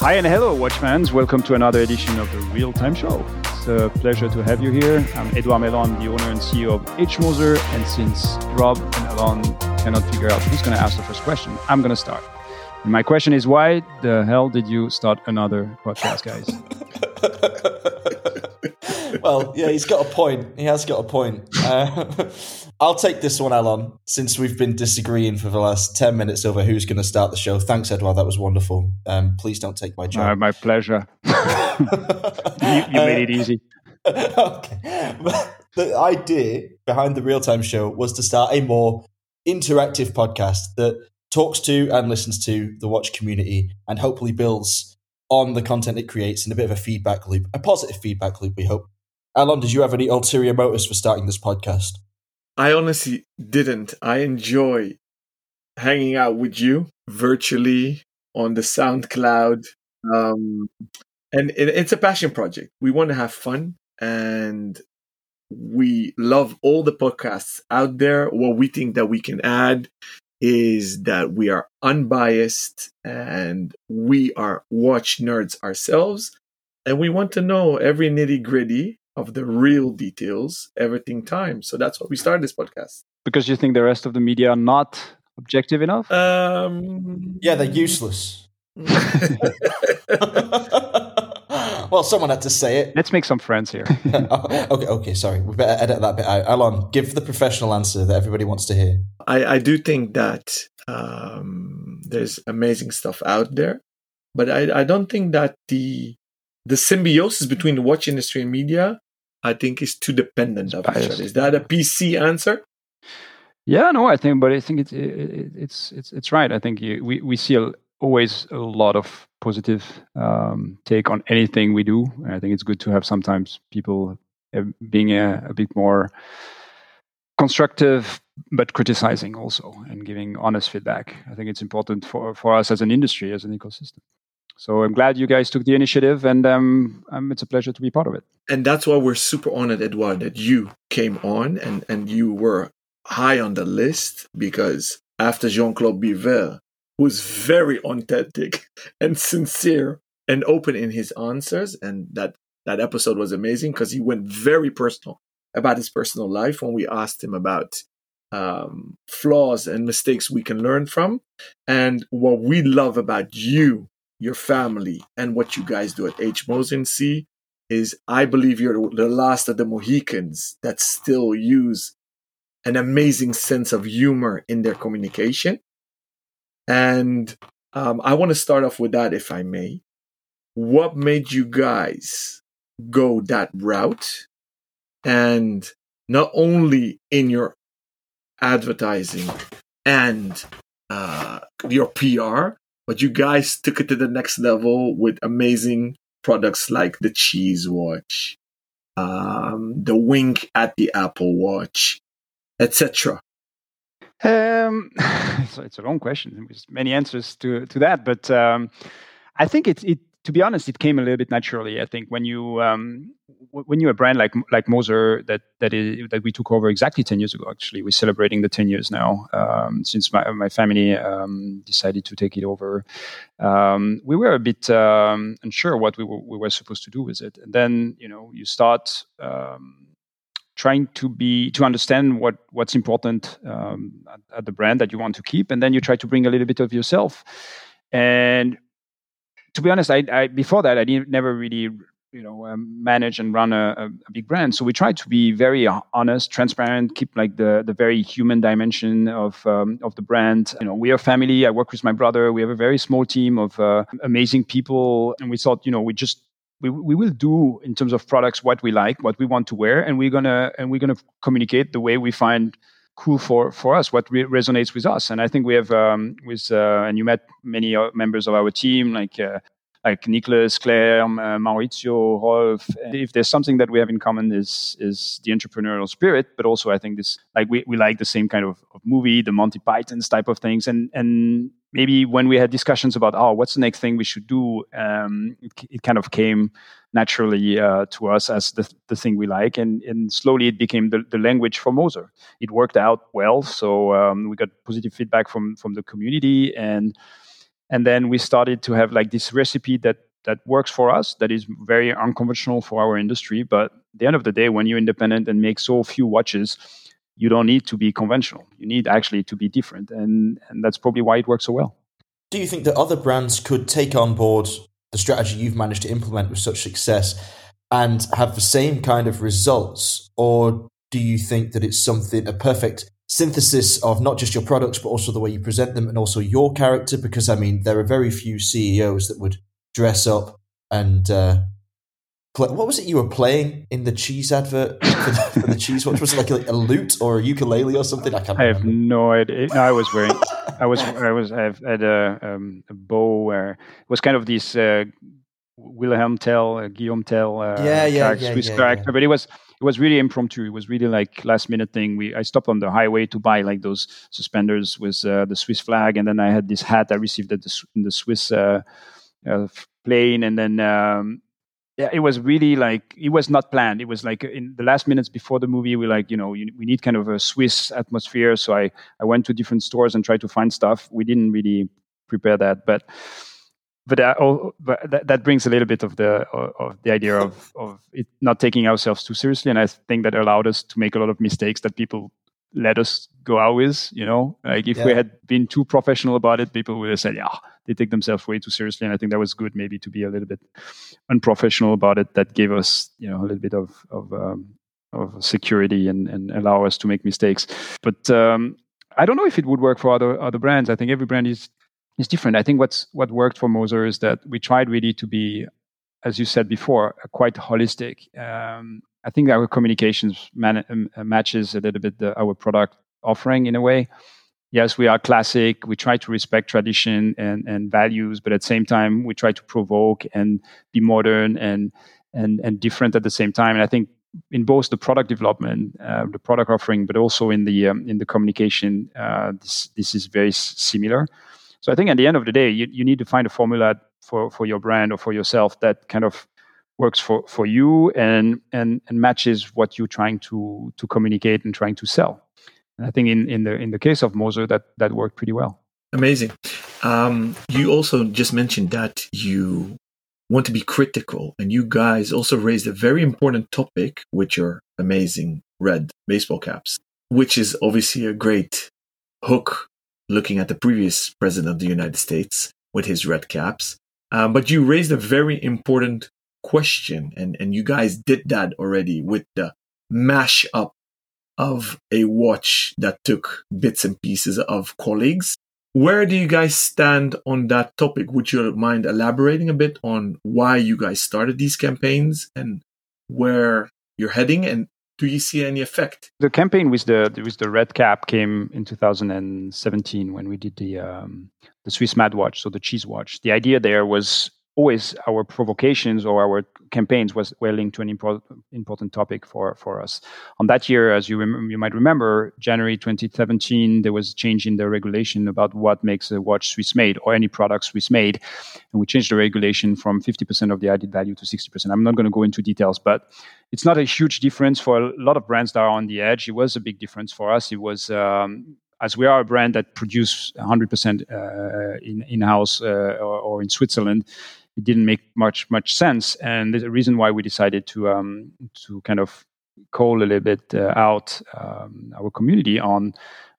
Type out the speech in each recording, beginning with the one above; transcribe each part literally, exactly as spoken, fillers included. Hi and hello, Watchmans. Welcome to another edition of the Real Time Show. It's a pleasure to have you here. I'm Edouard Meylan, the owner and C E O of H. Moser. And since Rob and Alon cannot figure out who's going to ask the first question, I'm going to start. And my question is, why the hell did you start another podcast, guys? Well, yeah, he's got a point. He has got a point. Uh, I'll take this one, Alon, since we've been disagreeing for the last ten minutes over who's going to start the show. Thanks, Edouard. That was wonderful. Um, please don't take my job. Uh, my pleasure. you, you made it easy. Uh, okay. The idea behind the Real Time Show was to start a more interactive podcast that talks to and listens to the watch community and hopefully builds on the content it creates in a bit of a feedback loop, a positive feedback loop, we hope. Alon, did you have any ulterior motives for starting this podcast? I honestly didn't. I enjoy hanging out with you virtually on the SoundCloud. Um, and it, it's a passion project. We want to have fun and we love all the podcasts out there. What we think that we can add is that we are unbiased and we are watch nerds ourselves. And we want to know every nitty gritty of the real details, everything time. So that's why we started this podcast. Because you think the rest of the media are not objective enough? Um, yeah, they're useless. Well, someone had to say it. Let's make some friends here. okay, okay, sorry. We better edit that bit out. Alon, give the professional answer that everybody wants to hear. I, I do think that um, there's amazing stuff out there, but I, I don't think that the the symbiosis between the watch industry and media, I think, is too dependent on each other. Is that a P C answer? Yeah, no, I think, but I think it's it, it's it's it's right. I think you, we we see a. always a lot of positive um, take on anything we do. And I think it's good to have sometimes people being a, a bit more constructive, but criticizing also and giving honest feedback. I think it's important for, for us as an industry, as an ecosystem. So I'm glad you guys took the initiative and um, um, it's a pleasure to be part of it. And that's why we're super honored, Edouard, that you came on and, and you were high on the list, because after Jean-Claude Biver, who's very authentic and sincere and open in his answers. And that, that episode was amazing because he went very personal about his personal life when we asked him about um, flaws and mistakes we can learn from. And what we love about you, your family, and what you guys do at H. Moser and Cie is I believe you're the last of the Mohicans that still use an amazing sense of humor in their communication. And um, I want to start off with that, if I may. What made you guys go that route? And not only in your advertising and uh, your P R, but you guys took it to the next level with amazing products like the Cheese Watch, um, the wink at the Apple Watch, et cetera. Um, so it's a long question. There's many answers to, to that, but um, I think it it to be honest, it came a little bit naturally. I think when you um, w- when you're a brand like like Moser that that is that we took over exactly ten years ago. Actually, we're celebrating the ten years now um, since my my family um, decided to take it over. Um, we were a bit um, unsure what we were, we were supposed to do with it, and then you know you start. Um, trying to be to understand what what's important um, at, at the brand that you want to keep, and then you try to bring a little bit of yourself. And to be honest, I, I before that I didn't never really you know um, manage and run a, a big brand. So we tried to be very honest, transparent, keep like the the very human dimension of um, of the brand. You know, we are family. I work with my brother. We have a very small team of uh, amazing people, and we thought you know we just. We we will do in terms of products what we like, what we want to wear, and we're gonna and we're gonna communicate the way we find cool for, for us, what re- resonates with us. And I think we have um, with uh, and you met many members of our team like uh, like Nicolas, Claire, uh, Maurizio, Rolf. And if there's something that we have in common is is the entrepreneurial spirit, but also I think this like we, we like the same kind of, of movie, the Monty Python type of things, and and. Maybe when we had discussions about, oh, what's the next thing we should do, um, it, it kind of came naturally uh, to us as the the thing we like. And, and slowly it became the, the language for Moser. It worked out well. So um, we got positive feedback from, from the community. And And then we started to have like this recipe that that works for us, that is very unconventional for our industry. But at the end of the day, when you're independent and make so few watches, you don't need to be conventional. You need actually to be different. And, and that's probably why it works so well. Do you think that other brands could take on board the strategy you've managed to implement with such success and have the same kind of results? Or do you think that it's something, a perfect synthesis of not just your products, but also the way you present them and also your character? Because, I mean, there are very few C E Os that would dress up and uh, play. What was it you were playing in the cheese advert for the, for the Cheese Watch? Was it like a, a lute or a ukulele or something? I can't I remember. have no idea. No, I was wearing... I was I was I had a, um, a bow where it was kind of this uh, Wilhelm Tell, uh, Guillaume Tell, uh, yeah, yeah, character, yeah, Swiss yeah, character, yeah. But it was it was really impromptu. It was really like last minute thing. We I stopped on the highway to buy like those suspenders with uh, the Swiss flag, and then I had this hat I received at the, in the Swiss uh, uh, plane, and then um, yeah, it was really like it was not planned. It was like in the last minutes before the movie, we like you know you, we need kind of a Swiss atmosphere. So I I went to different stores and tried to find stuff. We didn't really prepare that, but but, uh, oh, but that, that brings a little bit of the of, of the idea of of it not taking ourselves too seriously, and I think that allowed us to make a lot of mistakes that people let us go out with. You know, like if yeah. we had been too professional about it, people would have said, yeah. They take themselves way too seriously, and I think that was good, maybe to be a little bit unprofessional about it. That gave us, you know, a little bit of of, um, of security and, and allow us to make mistakes. But um, I don't know if it would work for other other brands. I think every brand is is different. I think what's what worked for Moser is that we tried really to be, as you said before, quite holistic. Um, I think our communications man- matches a little bit the, our product offering in a way. Yes, we are classic. We try to respect tradition and, and values, but at the same time, we try to provoke and be modern and and and different at the same time. And I think in both the product development, uh, the product offering, but also in the um, in the communication, uh, this this is very s- similar. So I think at the end of the day, you, you need to find a formula for, for your brand or for yourself that kind of works for, for you and and and matches what you're trying to to communicate and trying to sell. I think in, in the in the case of Moser, that, that worked pretty well. Amazing. Um, you also just mentioned that you want to be critical, and you guys also raised a very important topic with your amazing red baseball caps, which is obviously a great hook looking at the previous president of the United States with his red caps. Um, but you raised a very important question, and, and you guys did that already with the mash-up of a watch that took bits and pieces of colleagues. Where do you guys stand on that topic? Would you mind elaborating a bit on why you guys started these campaigns and where you're heading? And do you see any effect? The campaign with the with the red cap came in two thousand seventeen when we did the um, the Swiss Mad Watch, so the Cheese Watch. The idea there was always our provocations or our campaigns was were linked to an impor- important topic for, for us. On that year, as you rem- you might remember, January twenty seventeen, there was a change in the regulation about what makes a watch Swiss made or any product Swiss made. And we changed the regulation from fifty percent of the added value to sixty percent. I'm not going to go into details, but it's not a huge difference for a lot of brands that are on the edge. It was a big difference for us. It was... Um, As we are a brand that produces one hundred percent uh, in, in-house uh, or, or in Switzerland, it didn't make much much sense. And there's a reason why we decided to um, to kind of call a little bit uh, out um, our community on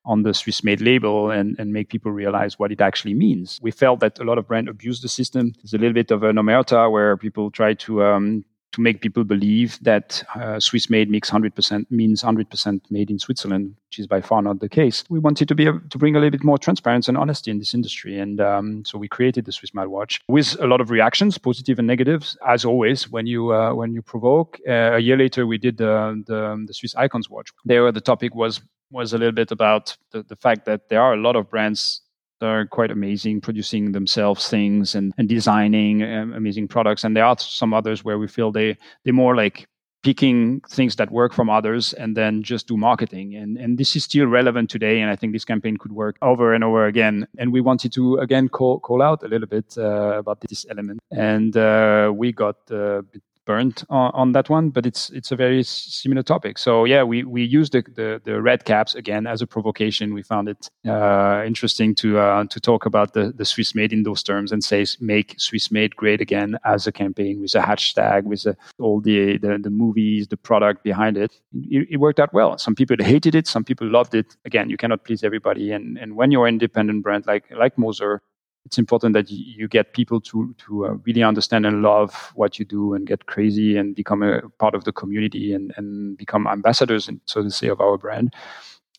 on the Swiss-made label and, and make people realize what it actually means. We felt that a lot of brands abuse the system. There's a little bit of an omerta where people try to... Um, to make people believe that uh, Swiss made means one hundred percent means one hundred percent made in Switzerland, which is by far not the case. We wanted to be a, to bring a little bit more transparency and honesty in this industry. And um, so we created the Swiss Mad Watch with a lot of reactions, positive and negatives, as always, when you uh, when you provoke. Uh, a year later, we did the, the, the Swiss Icons Watch. There, the topic was was a little bit about the, the fact that there are a lot of brands are quite amazing, producing themselves things and, and designing um, amazing products. And there are some others where we feel they, they're more like picking things that work from others and then just do marketing. And, and this is still relevant today. And I think this campaign could work over and over again. And we wanted to, again, call, call out a little bit uh, about this element. And uh, we got... Uh, burnt on, on that one, but it's it's a very similar topic. So yeah, we we used the, the, the red caps again as a provocation. We found it uh, interesting to uh, to talk about the, the Swiss made in those terms and say make Swiss made great again as a campaign with a hashtag, with a, all the, the the movies, the product behind it. it. It worked out well. Some people hated it, some people loved it. Again, you cannot please everybody, and and when you're an independent brand like like Moser, it's important that you get people to to uh, really understand and love what you do and get crazy and become a part of the community and, and become ambassadors, so to say, of our brand.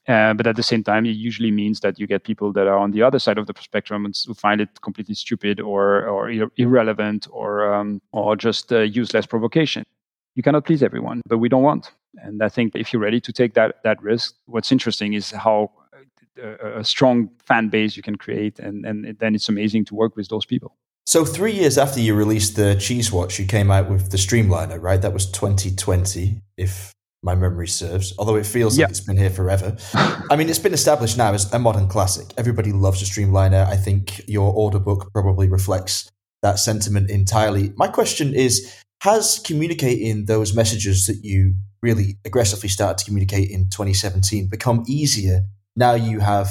Uh, but at the same time, it usually means that you get people that are on the other side of the spectrum and who find it completely stupid or or ir- irrelevant or um, or just uh, useless provocation. You cannot please everyone, but we don't want. And I think if you're ready to take that that risk, what's interesting is how a strong fan base you can create, and, and then it's amazing to work with those people. So three years after you released the Cheese Watch, you came out with the Streamliner, right? That was twenty twenty, if my memory serves, although it feels yeah. like it's been here forever. I mean, it's been established now as a modern classic. Everybody loves a Streamliner. I think your order book probably reflects that sentiment entirely. My question is, has communicating those messages that you really aggressively started to communicate in twenty seventeen become easier? Now you have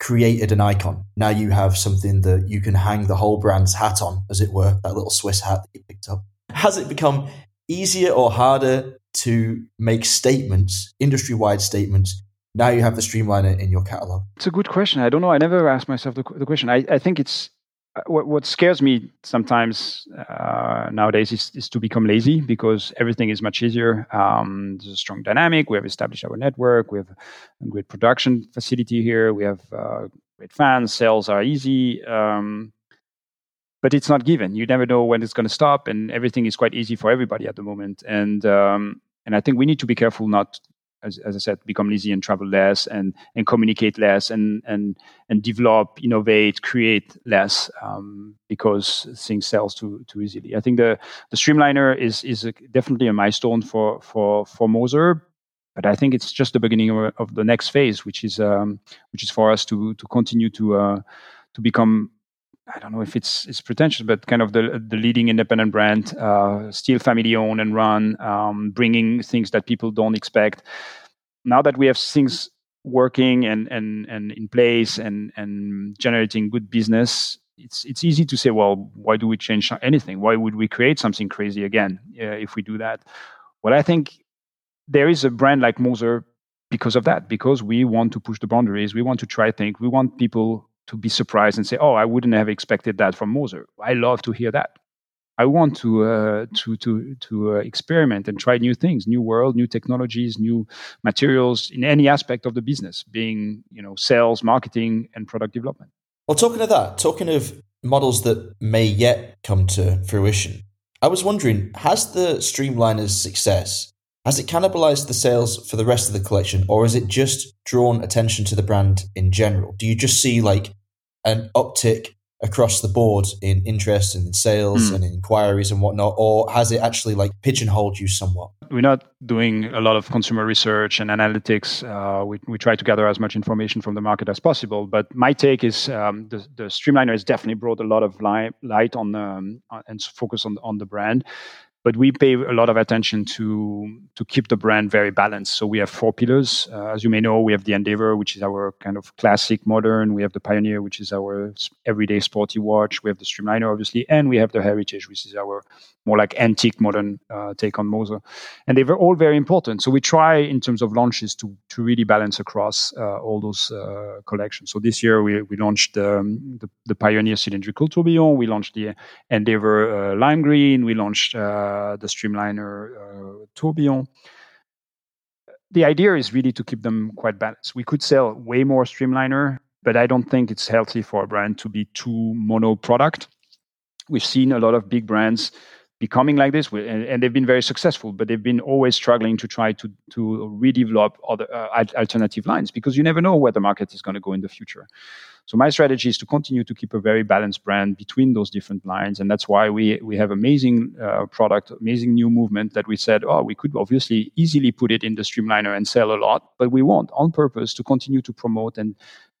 created an icon. Now you have something that you can hang the whole brand's hat on, as it were, that little Swiss hat that you picked up. Has it become easier or harder to make statements, industry-wide statements, now you have the Streamliner in your catalog? It's a good question. I don't know. I never asked myself the, the question. I, I think it's what, what scares me sometimes uh, nowadays is, is to become lazy, because everything is much easier. Um, there's a strong dynamic. We have established our network. We have a great production facility here. We have uh, great fans. Sales are easy. Um, but it's not given. You never know when it's going to stop, and everything is quite easy for everybody at the moment. And um, and I think we need to be careful not, as, as I said, become lazy and travel less and, and communicate less and, and, and develop, innovate, create less, um, because things sell too too easily. I think the, the Streamliner is is a, definitely a milestone for, for, for Moser, but I think it's just the beginning of, of the next phase, which is um, which is for us to to continue to uh, to become, I don't know if it's it's pretentious, but kind of the the leading independent brand, uh, still family owned and run, um, bringing things that people don't expect. Now that we have things working and and and in place and and generating good business, it's it's easy to say, well, why do we change anything? Why would we create something crazy again uh, if we do that? Well, I think there is a brand like Moser because of that, because we want to push the boundaries, we want to try things, we want people to be surprised and say, oh, I wouldn't have expected that from Moser. I love to hear that. I want to uh, to to to uh, experiment and try new things, new world, new technologies, new materials in any aspect of the business, being, you know, sales, marketing, and product development. Well, talking of that, talking of models that may yet come to fruition, I was wondering, has the Streamliner's success, has it cannibalized the sales for the rest of the collection, or has it just drawn attention to the brand in general? Do you just see like an uptick across the board in interest and in sales mm. and in inquiries and whatnot, or has it actually like pigeonholed you somewhat? We're not doing a lot of consumer research and analytics. Uh, we, we try to gather as much information from the market as possible. But my take is um, the, the Streamliner has definitely brought a lot of light, light on um, and focus on, on the brand. But we pay a lot of attention to to keep the brand very balanced. So we have four pillars. Uh, as you may know, we have the Endeavor, which is our kind of classic modern. We have the Pioneer, which is our everyday sporty watch. We have the Streamliner, obviously. And we have the Heritage, which is our more like antique modern uh, take on Moser. And they were all very important. So we try, in terms of launches, to to really balance across uh, all those uh, collections. So this year, we, we launched um, the, the Pioneer Cylindrical Tourbillon. We launched the Endeavor uh, Lime Green. We launched... Uh, Uh, the Streamliner uh, Tourbillon. The idea is really to keep them quite balanced. We could sell way more Streamliner, but I don't think it's healthy for a brand to be too mono product. We've seen a lot of big brands becoming like this, and, and they've been very successful, but they've been always struggling to try to, to redevelop other uh, alternative lines, because you never know where the market is going to go in the future. So my strategy is to continue to keep a very balanced brand between those different lines. And that's why we, we have amazing uh, product, amazing new movement that we said, oh, we could obviously easily put it in the Streamliner and sell a lot, but we want on purpose to continue to promote and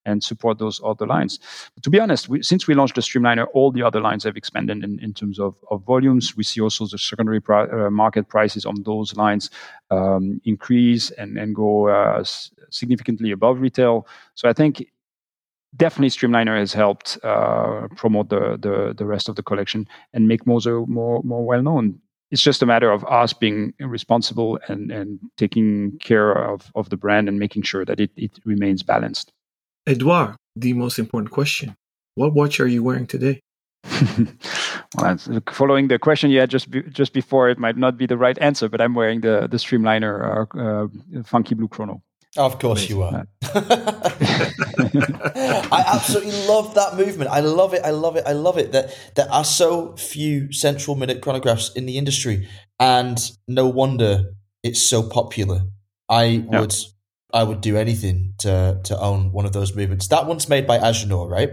and support those other lines. But to be honest, we, since we launched the Streamliner, all the other lines have expanded in, in terms of, of volumes. We see also the secondary pri- uh, market prices on those lines um, increase and, and go uh, s- significantly above retail. So I think definitely Streamliner has helped uh, promote the, the the rest of the collection and make Moser more more well-known. It's just a matter of us being responsible and, and taking care of, of the brand and making sure that it, it remains balanced. Edouard, the most important question. What watch are you wearing today? Well, following the question you had just be, just before, it might not be the right answer, but I'm wearing the, the Streamliner uh, uh, Funky Blue Chrono. Of course you are. I absolutely love that movement. I love it. I love it. I love it. That there are so few central minute chronographs in the industry, and no wonder it's so popular. I yeah. would, I would do anything to to own one of those movements. That one's made by Agenhor, right?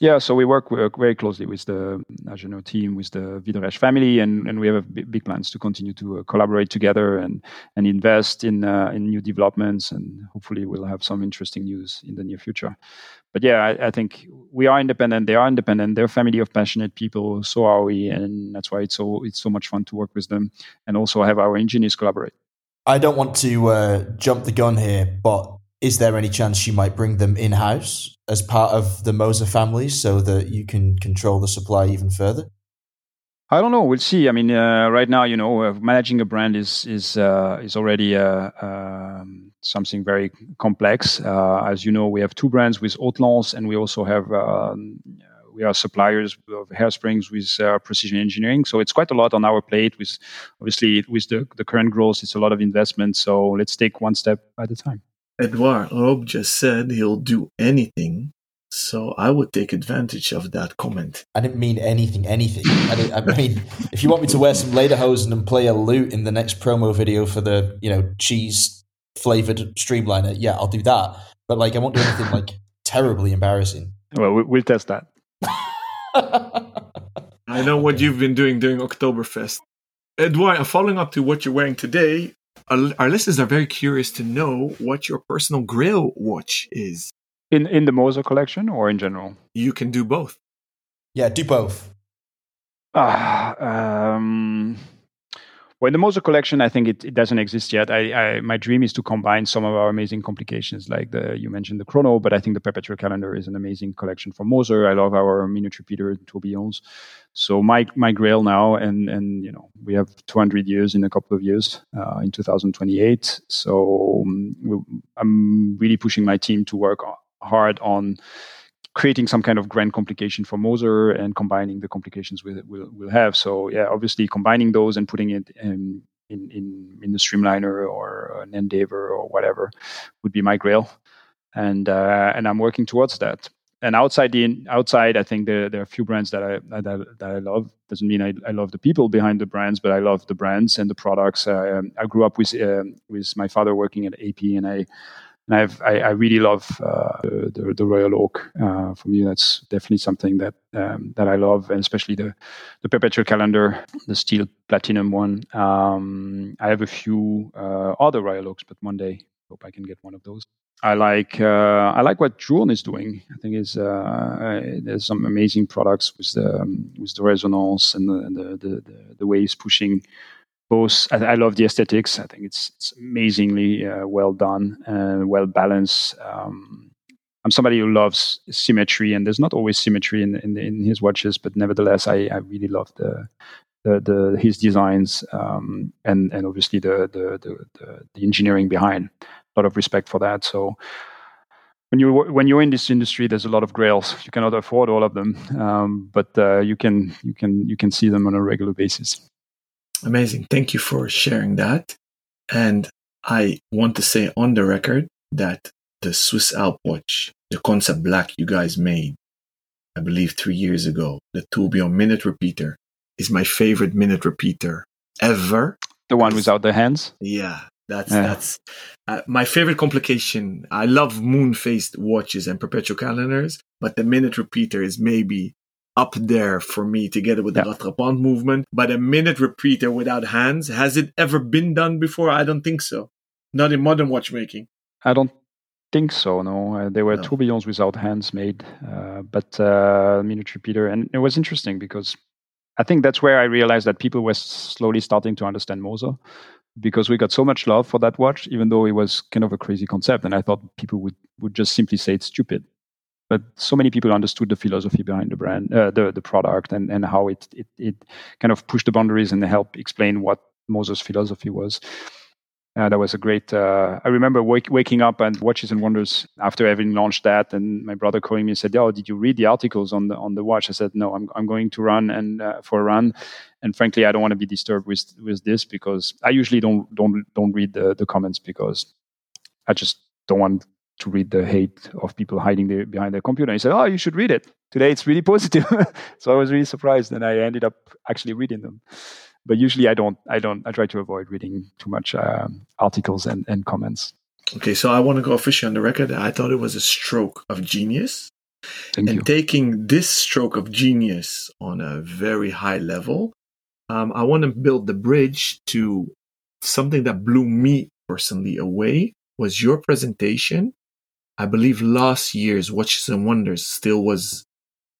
Yeah, so we work, work very closely with the Agenhor team, with the Vidoresh family, and, and we have a b- big plans to continue to uh, collaborate together and, and invest in uh, in new developments, and hopefully we'll have some interesting news in the near future. But yeah, I, I think we are independent, they are independent, they're a family of passionate people, so are we, and that's why it's so, it's so much fun to work with them and also have our engineers collaborate. I don't want to uh, jump the gun here, but is there any chance you might bring them in-house as part of the Moser family so that you can control the supply even further? I don't know. We'll see. I mean, uh, right now, you know, uh, managing a brand is is uh, is already uh, um, something very complex. Uh, as you know, we have two brands with Haute-Lance, and we also have um, we are suppliers of hairsprings with uh, Precision Engineering. So it's quite a lot on our plate. With obviously with the, the current growth, it's a lot of investment. So let's take one step at a time. Edouard, Rob just said he'll do anything, so I would take advantage of that comment. I didn't mean anything, anything. I, didn't, I mean, if you want me to wear some lederhosen and play a lute in the next promo video for the, you know, cheese-flavored Streamliner, yeah, I'll do that. But, like, I won't do anything, like, terribly embarrassing. Well, we'll test that. I know what you've been doing during Oktoberfest. Edouard, following up to what you're wearing today, our listeners are very curious to know what your personal grail watch is. In in the Moser collection or in general? You can do both. Yeah, do both. Uh, um, well, in the Moser collection, I think it, it doesn't exist yet. I, I My dream is to combine some of our amazing complications, like the you mentioned the Chrono, but I think the Perpetual Calendar is an amazing collection from Moser. I love our miniature Peter tourbillons. So my my grail now, and, and you know, we have two hundred years in a couple of years, uh, in two thousand twenty-eight. So um, we, I'm really pushing my team to work hard on creating some kind of grand complication for Moser and combining the complications with it we'll, we'll have. So yeah, obviously combining those and putting it in in, in, in the Streamliner or an Endeavor or whatever would be my grail, and uh, and I'm working towards that. And outside the outside, I think there there are a few brands that I that, that I love. Doesn't mean I, I love the people behind the brands, but I love the brands and the products. Uh, I grew up with uh, with my father working at A P, and I and I've, I I really love uh, the the Royal Oak. Uh, for me, that's definitely something that um, that I love, and especially the the Perpetual Calendar, the steel platinum one. Um, I have a few uh, other Royal Oaks, but one day hope I can get one of those. I like uh, I like what Drouin is doing. I think is uh, there's some amazing products with the um, with the resonance and the and the, the, the, the way he's pushing both. I, I love the aesthetics. I think it's it's amazingly uh, well done and well balanced. Um, I'm somebody who loves symmetry, and there's not always symmetry in in, in his watches, but nevertheless, I, I really love the. The, the his designs um, and and obviously the the, the the engineering behind. A lot of respect for that. So when you when you're in this industry, there's a lot of grails. You cannot afford all of them, um, but uh, you can you can you can see them on a regular basis. Amazing. Thank you for sharing that. And I want to say on the record that the Swiss Alp watch, the Concept Black you guys made, I believe three years ago, the Tourbillon minute repeater, is my favorite minute repeater ever. The one without the hands? Yeah, that's yeah. that's uh, my favorite complication. I love moon-faced watches and perpetual calendars, but the minute repeater is maybe up there for me together with yeah. the rattrapant movement. But a minute repeater without hands, has it ever been done before? I don't think so. Not in modern watchmaking. I don't think so, no. Uh, there were no. tourbillons without hands made, uh, but uh, miniature Peter. And it was interesting because I think that's where I realized that people were slowly starting to understand Moser, because we got so much love for that watch, even though it was kind of a crazy concept. And I thought people would, would just simply say it's stupid. But so many people understood the philosophy behind the brand, uh, the, the product, and, and how it, it it kind of pushed the boundaries and helped explain what Moser's philosophy was. Uh, that was a great... Uh, I remember wake, waking up and Watches and Wonders after having launched that, and my brother calling me and said, "Oh, did you read the articles on the on the watch?" I said, "No, I'm I'm going to run and uh, for a run, and frankly, I don't want to be disturbed with with this because I usually don't don't don't read the, the comments because I just don't want to read the hate of people hiding their, behind their computer." And he said, "Oh, you should read it. Today it's really positive." So I was really surprised, and I ended up actually reading them. But usually I don't, I don't, I try to avoid reading too much um, articles and, and comments. Okay, so I want to go officially on the record. I thought it was a stroke of genius. Thank and you. Taking this stroke of genius on a very high level, um, I want to build the bridge to something that blew me personally away was your presentation. I believe last year's Watches and Wonders still was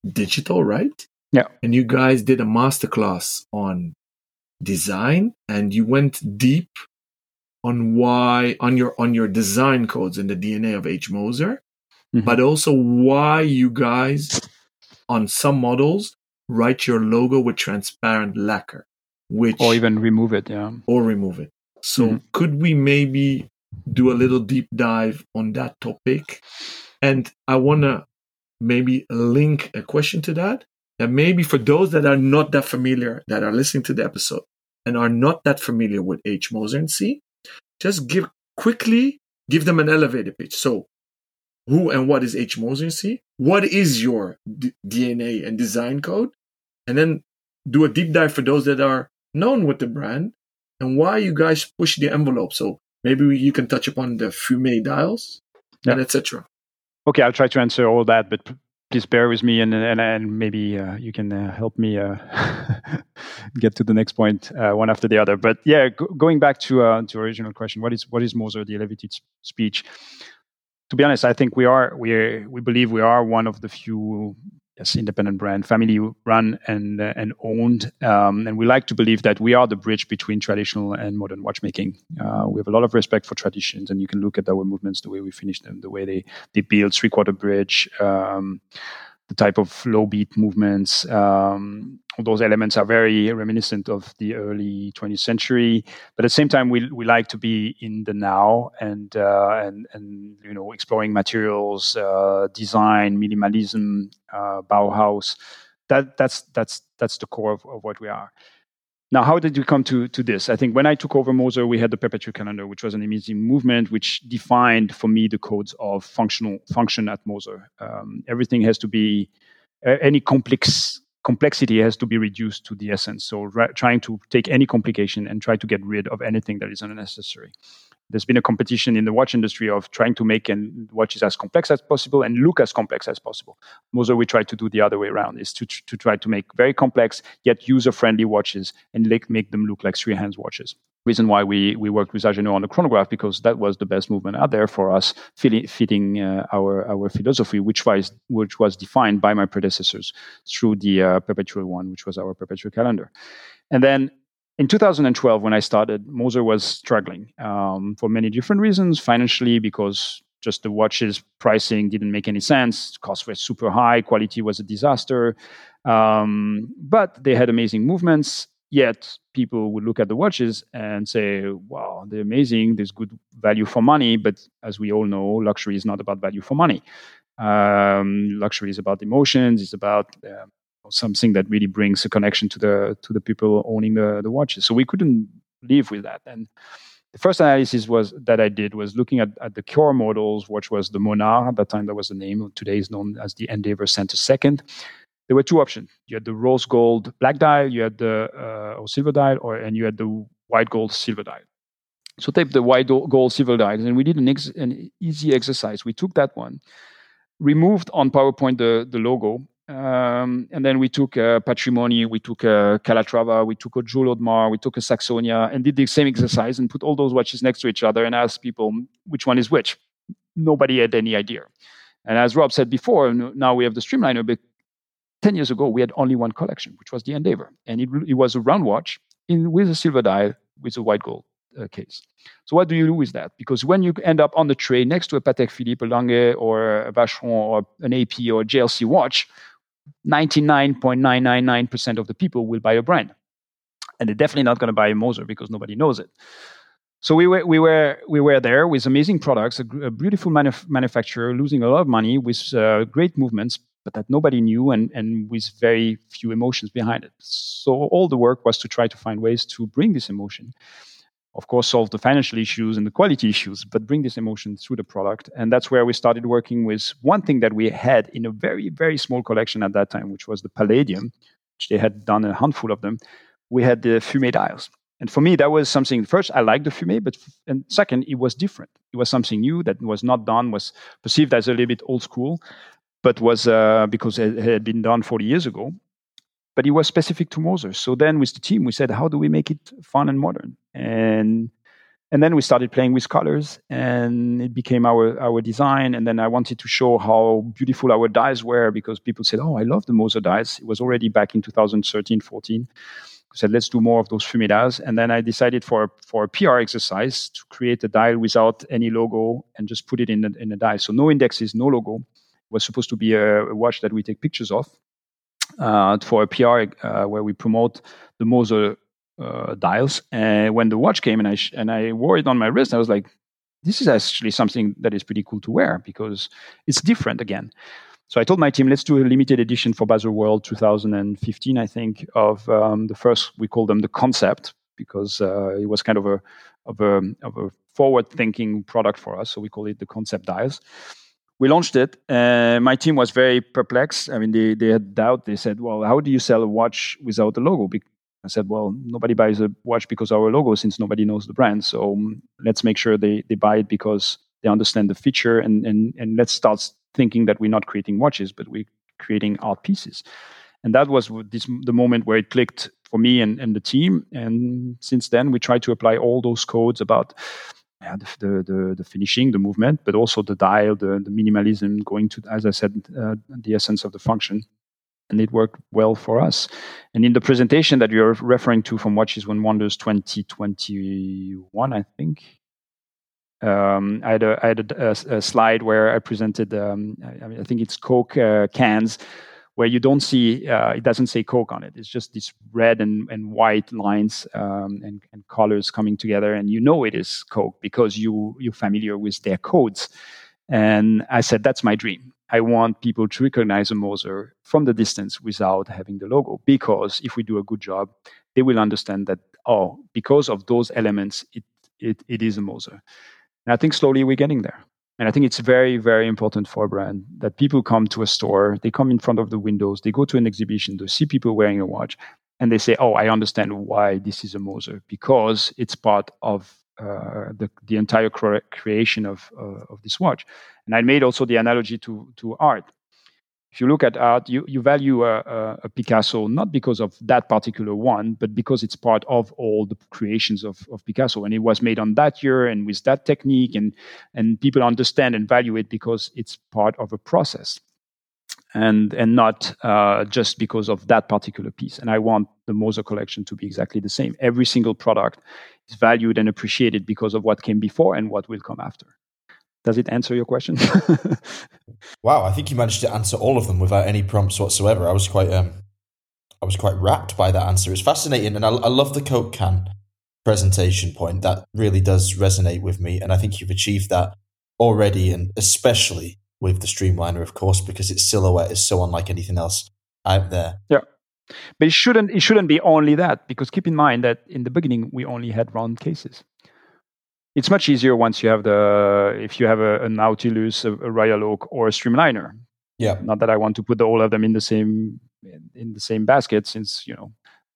digital, right? Yeah. And you guys did a masterclass on design, and you went deep on why on your on your design codes and the D N A of H. Moser, mm-hmm. but also why you guys on some models write your logo with transparent lacquer, which or even remove it, yeah, or remove it. So mm-hmm. could we maybe do a little deep dive on that topic? And I want to maybe link a question to that, that maybe for those that are not that familiar, that are listening to the episode and are not that familiar with H. Moser and Cie, just give quickly, give them an elevator pitch. So who and what is H. Moser and Cie? What is your d- D N A and design code? And then do a deep dive for those that are known with the brand and why you guys push the envelope. So maybe you can touch upon the Fumé dials, yeah. and et cetera. Okay, I'll try to answer all that, but p- please bear with me, and and, and maybe uh, you can uh, help me uh, get to the next point uh, one after the other. But yeah, go- going back to uh, to original question, what is what is Moser, the elevated s- speech? To be honest, I think we are we are, we believe we are one of the few yes, independent brand, family run and uh, and owned. Um, and we like to believe that we are the bridge between traditional and modern watchmaking. Uh, we have a lot of respect for traditions, and you can look at our movements, the way we finish them, the way they, they build three-quarter bridge, um, the type of low-beat movements. Um, all those elements are very reminiscent of the early twentieth century. But at the same time, we we like to be in the now and, uh, and, and you know, exploring materials, uh, design, minimalism, Uh, Bauhaus. That that's that's that's the core of, of what we are. Now, how did we come to to this? I think when I took over Moser, we had the perpetual calendar, which was an amazing movement, which defined for me the codes of functional function at Moser. Um, everything has to be uh, any complex complexity has to be reduced to the essence. So ra- trying to take any complication and try to get rid of anything that is unnecessary. There's been a competition in the watch industry of trying to make and watches as complex as possible and look as complex as possible. Moser, we try to do the other way around, is to to try to make very complex yet user-friendly watches and like, make them look like three-hands watches. Reason why we we worked with Agenhor on the chronograph, because that was the best movement out there for us, fitting uh, our our philosophy, which was which was defined by my predecessors through the uh, perpetual one, which was our perpetual calendar. And then in two thousand twelve, when I started, Moser was struggling um, for many different reasons. Financially, because just the watches pricing didn't make any sense. Costs were super high. Quality was a disaster. Um, but they had amazing movements. Yet people would look at the watches and say, wow, they're amazing. There's good value for money. But as we all know, luxury is not about value for money. Um, luxury is about emotions. It's about... Uh, something that really brings a connection to the to the people owning the, the watches. So we couldn't live with that. And the first analysis was that I did was looking at, at the core models, which was the Monarch. At that time, that was the name. Today is known as the Endeavour Centre Second. There were two options. You had the rose gold black dial, you had the uh, or silver dial, or and you had the white gold silver dial. So take the white gold silver dials, and we did an, ex- an easy exercise. We took that one, removed on PowerPoint the, the logo, Um, and then we took uh, Patrimony, we took uh, Calatrava, we took a Jules Audemars, we took a Saxonia, and did the same exercise and put all those watches next to each other and asked people which one is which. nobody had any idea. And as Rob said before, now we have the Streamliner, but ten years ago, we had only one collection, which was the Endeavor. And it, it was a round watch in, with a silver dial, with a white gold uh, case. So what do you do with that? Because when you end up on the tray next to a Patek Philippe, a Lange, or a Vacheron, or an A P, or a J L C watch, ninety-nine point nine nine nine percent of the people will buy a brand. And they're definitely not going to buy a Moser because nobody knows it. So we were we were we were there with amazing products, a, a beautiful manuf- manufacturer losing a lot of money with uh, great movements, but that nobody knew, and and with very few emotions behind it. So all the work was to try to find ways to bring this emotion. Of course, solve the financial issues and the quality issues, but bring this emotion through the product. And that's where we started working with one thing that we had in a very very small collection at that time, which was the Palladium, which they had done a handful of them. We had the Fumé dials. And for me, that was something, first, I liked the Fumé, but f- and second, it was different. It was something new that was not done, was perceived as a little bit old school, but was uh, because it had been done forty years ago. But it was specific to Moser. So then with the team, we said, how do we make it fun and modern? And and then we started playing with colors, and it became our, our design. And then I wanted to show how beautiful our dials were, because people said, oh, I love the Moser dials. It was already back in two thousand thirteen, fourteen. Said, let's do more of those Fumé dials. And then I decided for, for a P R exercise to create a dial without any logo and just put it in a, in a dial. So no indexes, no logo. It was supposed to be a, a watch that we take pictures of uh, for a P R uh, where we promote the Moser uh, dials. And when the watch came and I sh- and I wore it on my wrist, I was like, this is actually something that is pretty cool to wear because it's different again. So I told my team, let's do a limited edition for Baselworld two thousand fifteen, I think, of um, the first, we call them the concept, because uh, it was kind of a of a, of a forward-thinking product for us. So we call it the concept dials. We launched it. Uh, my team was very perplexed. I mean, they, they had doubt. They said, well, how do you sell a watch without a logo? Be- I said, well, nobody buys a watch because of our logo, since nobody knows the brand. So um, let's make sure they, they buy it because they understand the feature, and and and let's start thinking that we're not creating watches, but we're creating art pieces. And that was this, the moment where it clicked for me and, and the team. And since then, we try to apply all those codes about yeah, the, the, the, the finishing, the movement, but also the dial, the, the minimalism, going to, as I said, uh, the essence of the function. And it worked well for us. And in the presentation that you're referring to from Watches and Wonders twenty twenty-one, I think, Um, I had, a, I had a, a slide where I presented, um, I, I think it's Coke uh, cans, where you don't see, uh, it doesn't say Coke on it. It's just these red and, and white lines um, and, and colors coming together. And you know it is Coke because you, you're familiar with their codes. And I said, that's my dream. I want people to recognize a Moser from the distance without having the logo. Because if we do a good job, they will understand that, oh, because of those elements, it it, it is a Moser. And I think slowly we're getting there. And I think it's very, very important for a brand that people come to a store, they come in front of the windows, they go to an exhibition, they see people wearing a watch, and they say, oh, I understand why this is a Moser, because it's part of uh, the, the entire cre- creation of, uh, of this watch. And I made also the analogy to, to art. If you look at art, you, you value a, a, a Picasso not because of that particular one, but because it's part of all the creations of, of Picasso. And it was made on that year and with that technique. And, and people understand and value it because it's part of a process and, and not uh, just because of that particular piece. And I want the Moser collection to be exactly the same. Every single product is valued and appreciated because of what came before and what will come after. Does it answer your question? Wow, I think you managed to answer all of them without any prompts whatsoever. I was quite, um, I was quite rapt by that answer. It's fascinating, and I, I love the Coke can presentation point. That really does resonate with me, and I think you've achieved that already, and especially with the Streamliner, of course, because its silhouette is so unlike anything else out there. Yeah, but it shouldn't. It shouldn't be only that, because keep in mind that in the beginning we only had round cases. It's much easier once you have the, if you have a, a Nautilus, a, a Royal Oak, or a Streamliner. Yeah. Not that I want to put the, all of them in the same in the same basket, since you know,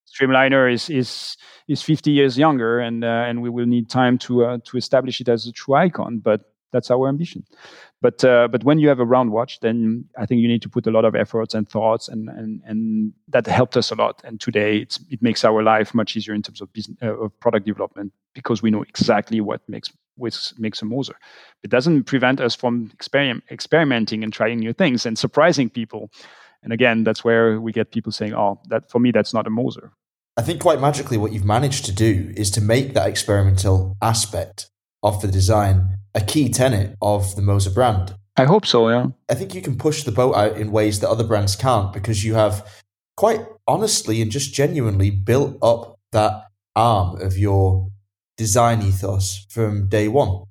Streamliner is is is fifty years younger, and uh, and we will need time to uh, to establish it as a true icon. But that's our ambition. But uh, but when you have a round watch, then I think you need to put a lot of efforts and thoughts, and and, and that helped us a lot. And today it's, it makes our life much easier in terms of business, uh, of product development, because we know exactly what makes with Mix and Moser. It doesn't prevent us from exper- experimenting and trying new things and surprising people. And again, that's where we get people saying, oh, that for me, that's not a Moser. I think quite magically what you've managed to do is to make that experimental aspect of the design a key tenet of the Moser brand. I hope so, yeah. I think you can push the boat out in ways that other brands can't, because you have quite honestly and just genuinely built up that arm of your design ethos from day one.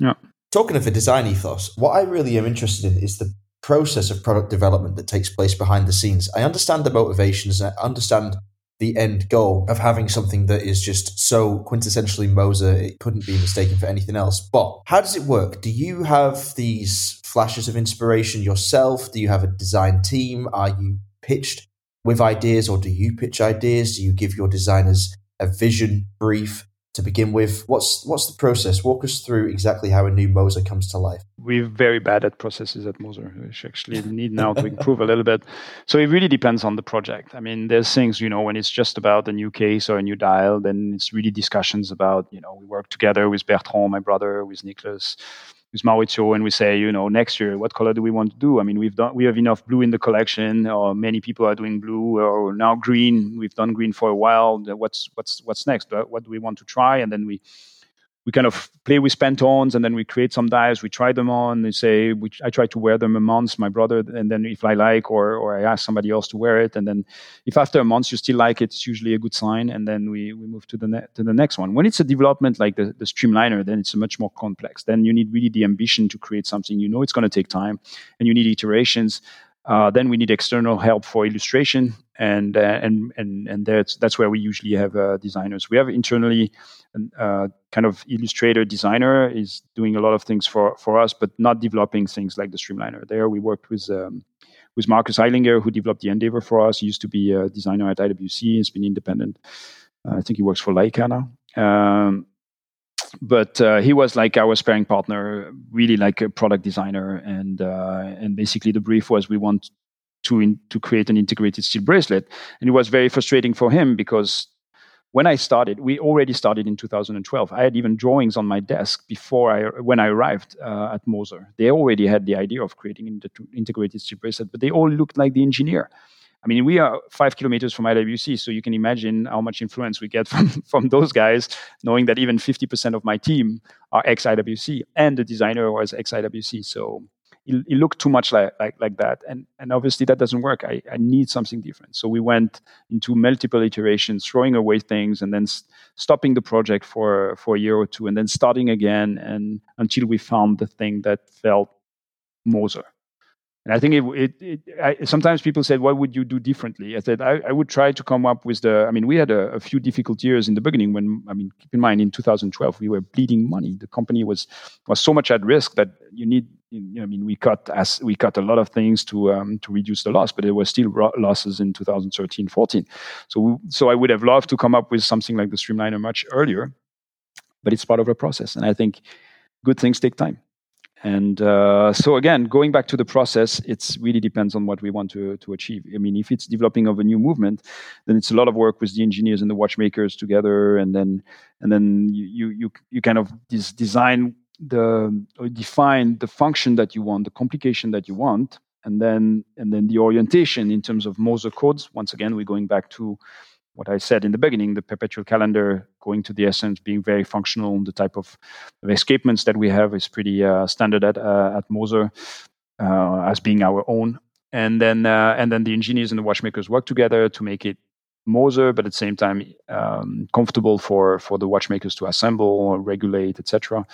Yeah. Talking of a design ethos, what I really am interested in is the process of product development that takes place behind the scenes. I understand the motivations and I understand the end goal of having something that is just so quintessentially Moser, it couldn't be mistaken for anything else. But how does it work? Do you have these flashes of inspiration yourself? Do you have a design team? Are you pitched with ideas, or do you pitch ideas? Do you give your designers a vision brief to begin with? What's what's the process? Walk us through exactly how a new Moser comes to life. We're very bad at processes at Moser, which actually need now to improve a little bit. So it really depends on the project. I mean, there's things, you know, when it's just about a new case or a new dial, then it's really discussions about, you know, we work together with Bertrand, my brother, with Nicolas, with Maurizio, and we say, you know, next year, what color do we want to do? I mean, we've done, we have enough blue in the collection, or many people are doing blue, or now green. We've done green for a while. What's what's what's next? What do we want to try? And then we we kind of play with Pentones, and then we create some dials. We try them on. We say, we, I try to wear them a month, my brother, and then if I like, or or I ask somebody else to wear it, and then if after a month you still like it, it's usually a good sign. And then we we move to the ne- to the next one. When it's a development like the, the Streamliner, then it's much more complex. Then you need really the ambition to create something. You know, it's going to take time, and you need iterations. Uh, then we need external help for illustration, and uh, and and and that's that's where we usually have uh, designers. We have internally uh, kind of illustrator designer is doing a lot of things for, for us, but not developing things like the Streamliner. There we worked with um, with Marcus Eilinger, who developed the Endeavor for us. He used to be a designer at I W C. He's been independent. Uh, I think he works for Leica now. Um, But uh, he was like our sparring partner, really like a product designer, and uh, and basically the brief was we want to in, to create an integrated steel bracelet, and it was very frustrating for him because when I started, we already started in two thousand twelve. I had even drawings on my desk before I when I arrived uh, at Moser. They already had the idea of creating an integrated steel bracelet, but they all looked like the engineer. I mean, we are five kilometers from I W C, so you can imagine how much influence we get from, from those guys, knowing that even fifty percent of my team are ex-I W C, and the designer was ex-I W C. So it, it looked too much like, like, like that. And and obviously that doesn't work. I, I need something different. So we went into multiple iterations, throwing away things, and then s- stopping the project for, for a year or two, and then starting again, and until we found the thing that felt Moser. And I think it. it, it I, sometimes people said, "What would you do differently?" I said, I, "I would try to come up with the." I mean, we had a, a few difficult years in the beginning. When I mean, keep in mind, in two thousand twelve, we were bleeding money. The company was was so much at risk that you need. You know, I mean, we cut as we cut a lot of things to um, to reduce the loss, but there were still ro- losses in two thousand thirteen, fourteen. So, we, so I would have loved to come up with something like the Streamliner much earlier, but it's part of the process, and I think good things take time. And uh, so again, going back to the process, it really depends on what we want to to achieve. I mean, if it's developing of a new movement, then it's a lot of work with the engineers and the watchmakers together, and then and then you you you kind of dis- design the or define the function that you want, the complication that you want, and then and then the orientation in terms of Moser codes. Once again, we're going back to what I said in the beginning, the perpetual calendar, going to the essence, being very functional. The type of escapements that we have is pretty uh, standard at uh, at Moser uh, as being our own. And then uh, and then the engineers and the watchmakers work together to make it Moser, but at the same time um, comfortable for, for the watchmakers to assemble or regulate, et cetera.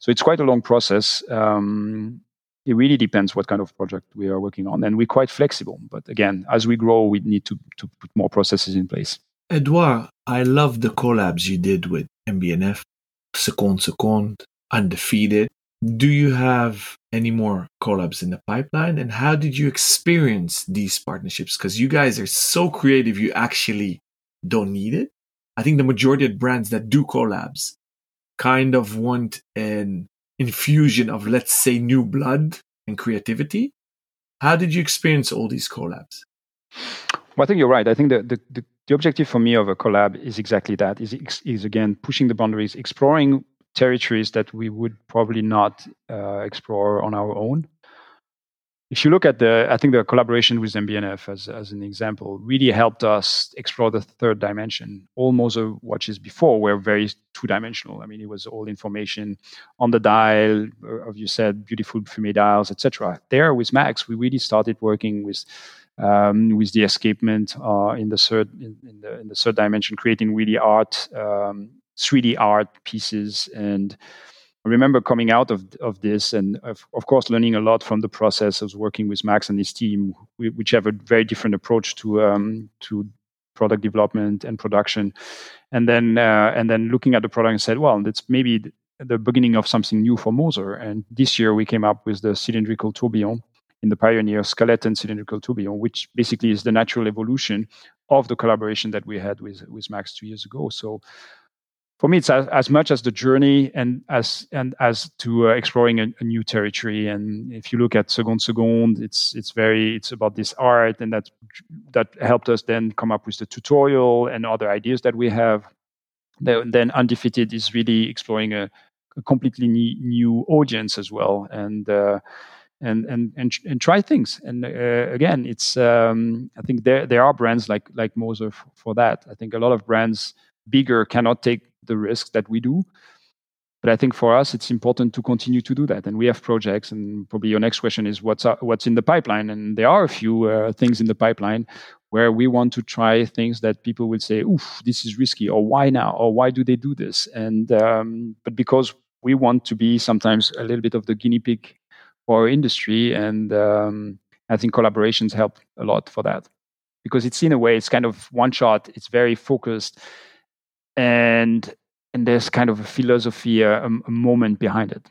So it's quite a long process. Um, It really depends what kind of project we are working on, and we're quite flexible. But again, as we grow, we need to, to put more processes in place. Edouard, I love the collabs you did with M B and F, Seconde Seconde, Undefeated. Do you have any more collabs in the pipeline? And how did you experience these partnerships? Because you guys are so creative, you actually don't need it. I think the majority of brands that do collabs kind of want an infusion of, let's say, new blood and creativity. How did you experience all these collabs? Well, I think you're right. I think the the, the, the objective for me of a collab is exactly that, is, is again, pushing the boundaries, exploring territories that we would probably not uh, explore on our own. If you look at the, I think the collaboration with M B and F as, as an example really helped us explore the third dimension. All Moser watches before were very two-dimensional. I mean, it was all information on the dial, as you said, beautiful Fumé dials, et cetera. There with Max, we really started working with um, with the escapement uh, in the third in, in the in the third dimension, creating really art, um, three D art pieces. And I remember coming out of, of this and, of, of course, learning a lot from the process of working with Max and his team, which have a very different approach to um, to product development and production. And then uh, and then looking at the product and said, well, that's maybe the beginning of something new for Moser. And this year we came up with the cylindrical tourbillon in the Pioneer Skeleton Cylindrical Tourbillon, which basically is the natural evolution of the collaboration that we had with, with Max two years ago. So for me, it's as, as much as the journey and as and as to uh, exploring a, a new territory. And if you look at Seconde Seconde, it's it's very it's about this art, and that that helped us then come up with the tutorial and other ideas that we have. Then, then Undefeated is really exploring a, a completely new, new audience as well, and uh, and and and and try things. And uh, again, it's um, I think there there are brands like like Moser f- for that. I think a lot of brands bigger cannot take the risks that we do. But I think for us, it's important to continue to do that. And we have projects, and probably your next question is what's uh, what's in the pipeline. And there are a few uh, things in the pipeline where we want to try things that people will say, oof, this is risky, or why now, or why do they do this? And um, but because we want to be sometimes a little bit of the guinea pig for our industry, and um, I think collaborations help a lot for that. Because it's in a way, it's kind of one shot, it's very focused, and and there's kind of a philosophy, uh, a, a moment behind it.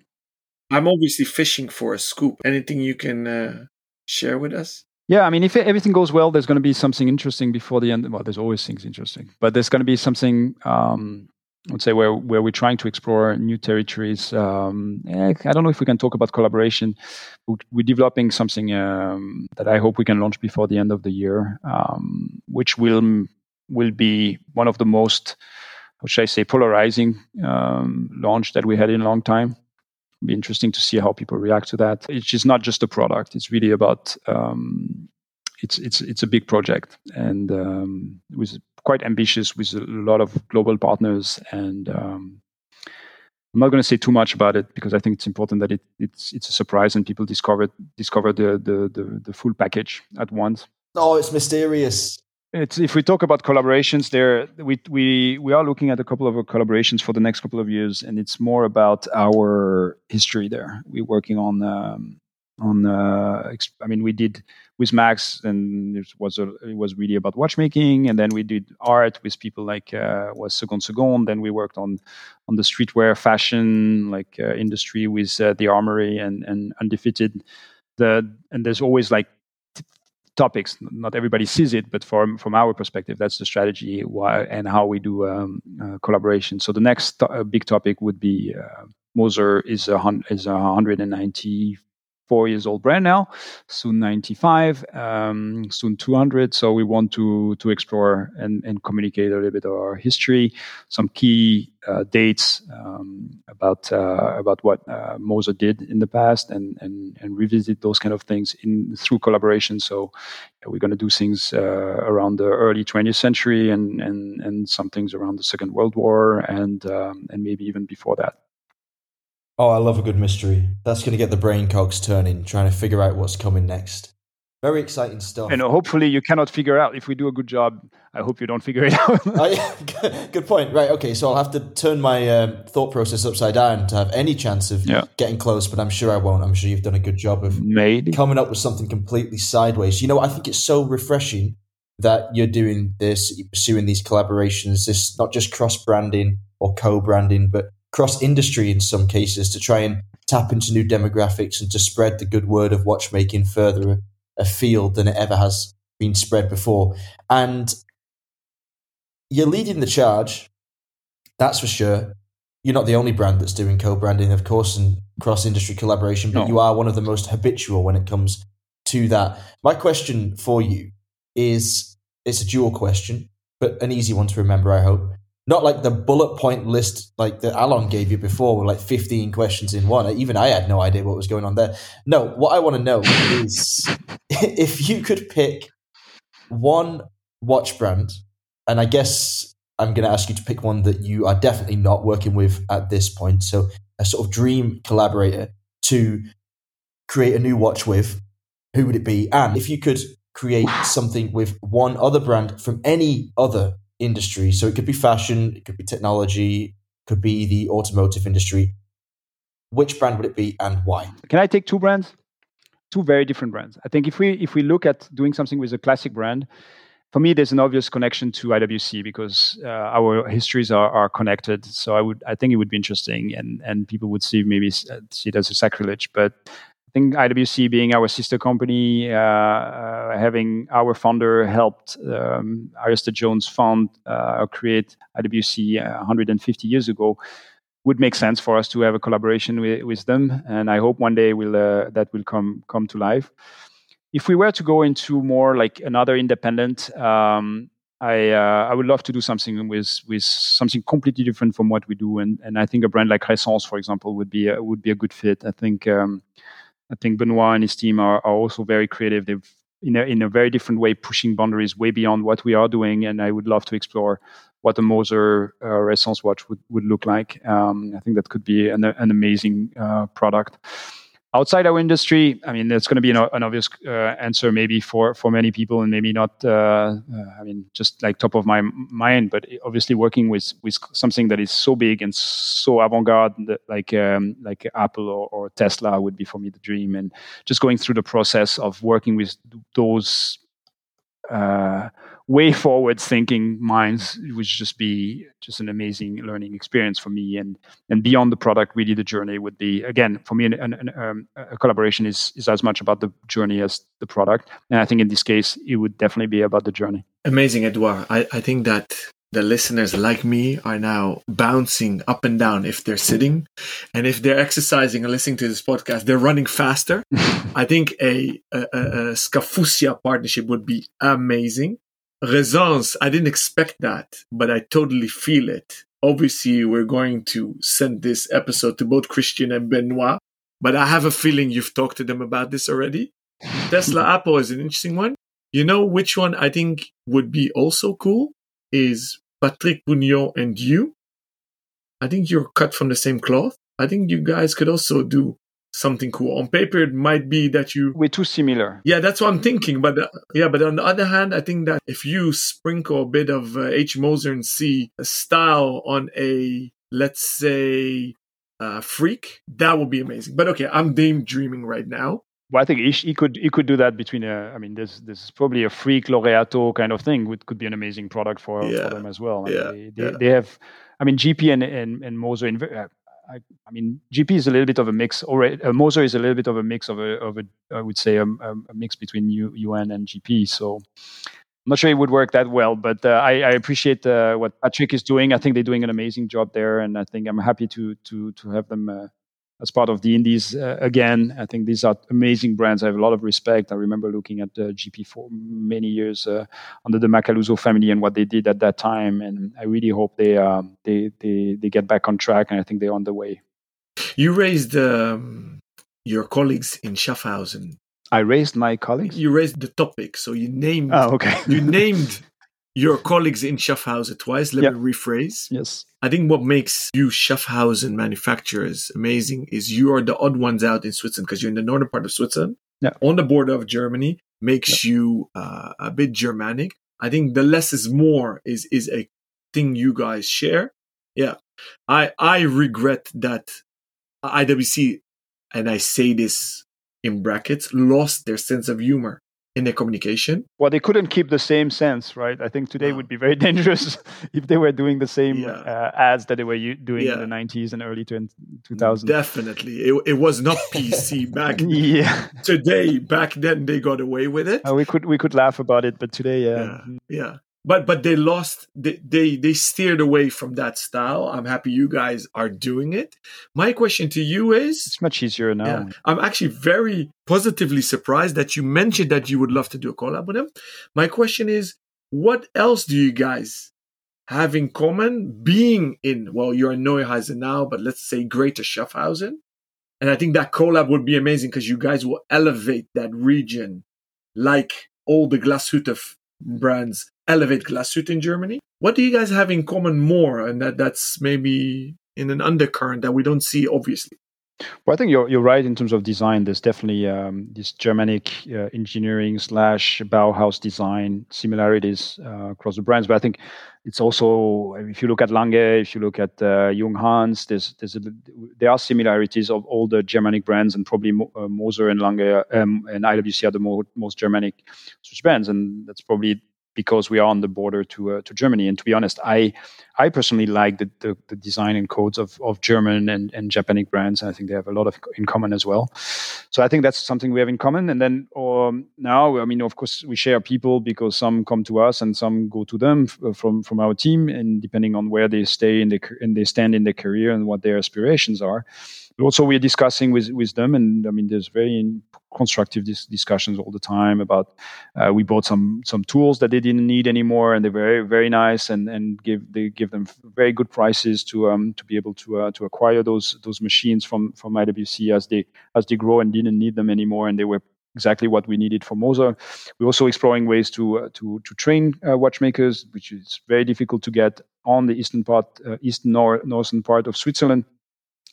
I'm obviously fishing for a scoop. Anything you can uh, share with us? Yeah, I mean, if everything goes well, there's going to be something interesting before the end. Well, there's always things interesting, but there's going to be something, um, I would say, where, where we're trying to explore new territories. Um, I don't know if we can talk about collaboration. We're developing something um, that I hope we can launch before the end of the year, um, which will will be one of the most, how should I say, polarizing um, launch that we had in a long time. It'll be interesting to see how people react to that. It's just not just a product. It's really about, um, it's it's it's a big project. And um, it was quite ambitious with a lot of global partners. And um, I'm not going to say too much about it because I think it's important that it it's it's a surprise and people discover, discover the, the, the, the full package at once. Oh, it's mysterious. It's, if we talk about collaborations, there we we we are looking at a couple of collaborations for the next couple of years, and it's more about our history there. We're working on um, on. Uh, I mean, we did with Max, and it was a, it was really about watchmaking, and then we did art with people like uh, was Seconde Seconde. Then we worked on on the streetwear fashion like uh, industry with uh, the Armory and and Undefeated. The and there's always like topics. Not everybody sees it, but from from our perspective, that's the strategy why and how we do um, uh, collaboration. So the next to- big topic would be uh, Moser is a hun- is a one hundred ninety-four years old brand now, soon ninety-five, um, soon two hundred. So we want to to explore and, and communicate a little bit of our history, some key uh, dates um, about uh, about what uh, Moser did in the past, and and and revisit those kind of things in through collaboration. So yeah, we're going to do things uh, around the early twentieth century, and and and some things around the Second World War, and um, and maybe even before that. Oh, I love a good mystery. That's going to get the brain cogs turning, trying to figure out what's coming next. Very exciting stuff. And hopefully you cannot figure out. If we do a good job, I hope you don't figure it out. I, good point. Right, okay, so I'll have to turn my um, thought process upside down to have any chance of yeah. getting close, but I'm sure I won't. I'm sure you've done a good job of Maybe. coming up with something completely sideways. You know, I think it's so refreshing that you're doing this, you're pursuing these collaborations, this not just cross-branding or co-branding, but cross-industry in some cases to try and tap into new demographics and to spread the good word of watchmaking further afield than it ever has been spread before. And you're leading the charge, that's for sure. You're not the only brand that's doing co-branding, of course, and cross-industry collaboration, but no. you are one of the most habitual when it comes to that. My question for you is, it's a dual question, but an easy one to remember, I hope. not like the bullet point list like that Alon gave you before with like fifteen questions in one. Even I had no idea what was going on there. No, what I want to know is if you could pick one watch brand, and I guess I'm going to ask you to pick one that you are definitely not working with at this point, so a sort of dream collaborator to create a new watch with, who would it be? And if you could create something with one other brand from any other industry, so it could be fashion, it could be technology, it could be the automotive industry, which brand would it be and why? Can I take two brands? Two very different brands. I think if we if we look at doing something with a classic brand, for me, there's an obvious connection to I W C because uh, our histories are, are connected. So I would, I think it would be interesting, and, and people would see maybe see it as a sacrilege. But I think I W C being our sister company, uh, uh, having our founder helped um, Arista Jones Fund uh, create I W C uh, one hundred fifty years ago, would make sense for us to have a collaboration with, with them. And I hope one day we'll uh, that will come come to life. If we were to go into more like another independent, um, I uh, I would love to do something with with something completely different from what we do, and and I think a brand like Ressence, for example, would be a, would be a good fit. I think um, I think Benoit and his team are, are also very creative. They've in a in a very different way pushing boundaries way beyond what we are doing, and I would love to explore what a Moser uh, Ressence watch would, would look like. Um, I think that could be an an amazing uh, product. Outside our industry, I mean, that's going to be an, an obvious uh, answer maybe for, for many people, and maybe not, uh, uh, I mean, just like top of my mind, but obviously working with, with something that is so big and so avant-garde, like um, like Apple or, or Tesla would be for me the dream. And just going through the process of working with those uh, way forward thinking minds would just be just an amazing learning experience for me, and and beyond the product, really the journey would be, again, for me an, an, um, a collaboration is is as much about the journey as the product, and I think in this case it would definitely be about the journey. Amazing, Edouard. I, I think that the listeners like me are now bouncing up and down if they're sitting, and if they're exercising and listening to this podcast, they're running faster. I think a, a, a Schaffhausen partnership would be amazing. Ressence, I didn't expect that, but I totally feel it. Obviously, we're going to send this episode to both Christian and Benoit, but I have a feeling you've talked to them about this already. Tesla Apple is an interesting one. You know which one I think would be also cool? Is Patrick Pougnon and you. I think you're cut from the same cloth. I think you guys could also do something cool. On paper, it might be that you... We're too similar. Yeah, that's what I'm thinking. But uh, yeah, but on the other hand, I think that if you sprinkle a bit of uh, H. Moser and Cie style on a, let's say, uh, Freak, that would be amazing. But okay, I'm daydreaming right now. Well, I think he, he could he could do that between a. I mean, there's there's probably a Freak Laureato kind of thing, which could be an amazing product for, yeah. for them as well. I yeah, mean, they, yeah. they have, I mean, G P and and, and Moser. In, uh, I, I mean, G P is a little bit of a mix. Already, uh, Moser is a little bit of a mix of a of a. I would say a, a mix between U, UN and G P. So I'm not sure it would work that well, but uh, I, I appreciate uh, what Patrick is doing. I think they're doing an amazing job there, and I think I'm happy to to to have them. Uh, As part of the Indies, uh, again, I think these are amazing brands. I have a lot of respect. I remember looking at uh, G P for many years uh, under the Macaluso family and what they did at that time. And I really hope they uh, they, they they get back on track. And I think they're on the way. You raised um, your colleagues in Schaffhausen. I raised my colleagues? You raised the topic. So you named oh, okay. you named your colleagues in Schaffhausen twice. Let yep. me rephrase. Yes. I think what makes you Schaffhausen manufacturers amazing is you are the odd ones out in Switzerland because you're in the northern part of Switzerland, yeah. on the border of Germany, makes yeah. you uh, a bit Germanic. I think the less is more is is a thing you guys share. Yeah, I I regret that I W C, and I say this in brackets, lost their sense of humor in their communication. Well, they couldn't keep the same sense, right? I think today yeah. would be very dangerous if they were doing the same yeah. uh, ads that they were u- doing yeah. in the nineties and early two thousands. Definitely. It, it was not P C back yeah. today. Back then, they got away with it. Uh, we could we could laugh about it, but today, yeah. Yeah. yeah. But but they lost, they, they, they steered away from that style. I'm happy you guys are doing it. My question to you is... It's much easier now. Yeah, I'm actually very positively surprised that you mentioned that you would love to do a collab with them. My question is, what else do you guys have in common being in, well, you're in Neuhausen now, but let's say Greater Schaffhausen. And I think that collab would be amazing because you guys will elevate that region like all the Glashütte f- brands elevate Glashütte in Germany. What do you guys have in common more? And that, that's maybe in an undercurrent that we don't see, obviously. Well, I think you're you're right in terms of design. There's definitely um, this Germanic uh, engineering slash Bauhaus design similarities uh, across the brands. But I think it's also, if you look at Lange, if you look at uh, Jung Hans, there's there's a, there are similarities of all the Germanic brands, and probably Mo- uh, Moser and Lange um, and I W C are the more, most Germanic Swiss brands, and that's probably because we are on the border to uh, to Germany. And to be honest, I I personally like the, the, the design and codes of, of German and, and Japanic brands. And I think they have a lot of in common as well. So I think that's something we have in common. And then um, now, I mean, of course, we share people because some come to us and some go to them f- from, from our team. And depending on where they stay in the and they stand in their career and what their aspirations are. But also we're discussing with, with them. And I mean, there's very constructive dis- discussions all the time about uh, we bought some some tools that they didn't need anymore. And they're very, very nice and, and give they give them very good prices to um, to be able to uh, to acquire those those machines from, from I W C as they as they grow and didn't need them anymore. And they were exactly what we needed for Moser. We're also exploring ways to uh, to to train uh, watchmakers, which is very difficult to get on the eastern part, uh, eastern nor- northern part of Switzerland.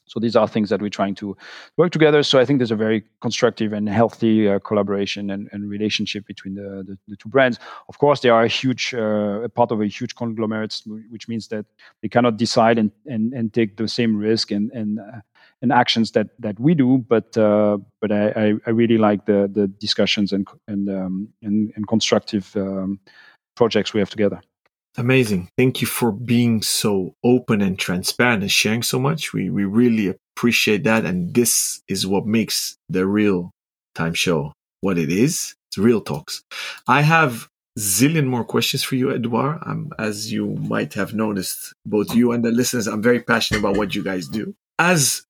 So these are things that we're trying to work together. So I think there's a very constructive and healthy uh, collaboration and, and relationship between the, the, the two brands. Of course, they are a huge uh, a part of a huge conglomerate, which means that they cannot decide and, and, and take the same risk and and, uh, and actions that, that we do. But uh, but I, I really like the the discussions and and um, and, and constructive um, projects we have together. Amazing. Thank you for being so open and transparent and sharing so much. We we really appreciate that. And this is what makes the Real Time Show what it is. It's real talks. I have zillion more questions for you, Edouard. I'm, as you might have noticed, both you and the listeners, I'm very passionate about what you guys do. As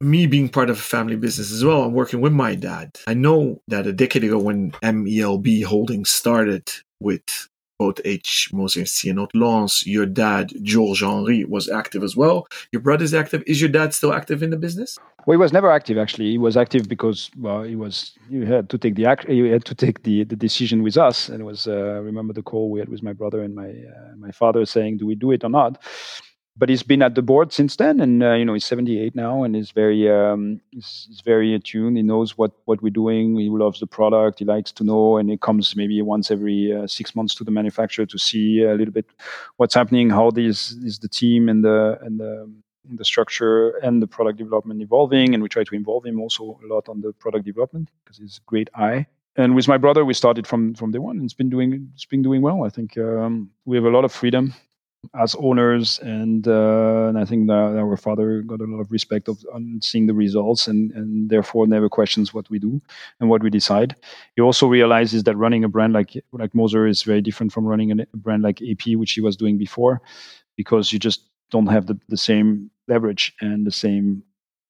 me being part of a family business as well, I'm working with my dad. I know that a decade ago when M E L B Holdings started with both H. Moser and Cie, not Lance, your dad, Georges Henri, was active as well. Your brother's active. Is your dad still active in the business? Well, he was never active, actually. He was active because, well, he was, you had to take the act, you had to take the, the decision with us. And it was, uh, I remember the call we had with my brother and my uh, my father saying, do we do it or not? But he's been at the board since then. And, uh, you know, he's seventy-eight now and is very, um, he's, he's very attuned. He knows what, what we're doing. He loves the product. He likes to know. And he comes maybe once every uh, six months to the manufacturer to see a little bit what's happening, how this is the team and the, and the, and the structure and the product development evolving. And we try to involve him also a lot on the product development because he's a great eye. And with my brother, we started from, from day one and it's been doing, it's been doing well. I think um, we have a lot of freedom as owners, and uh, and I think that our father got a lot of respect of on seeing the results, and, and therefore never questions what we do and what we decide. He also realizes that running a brand like like Moser is very different from running a brand like A P, which he was doing before, because you just don't have the, the same leverage and the same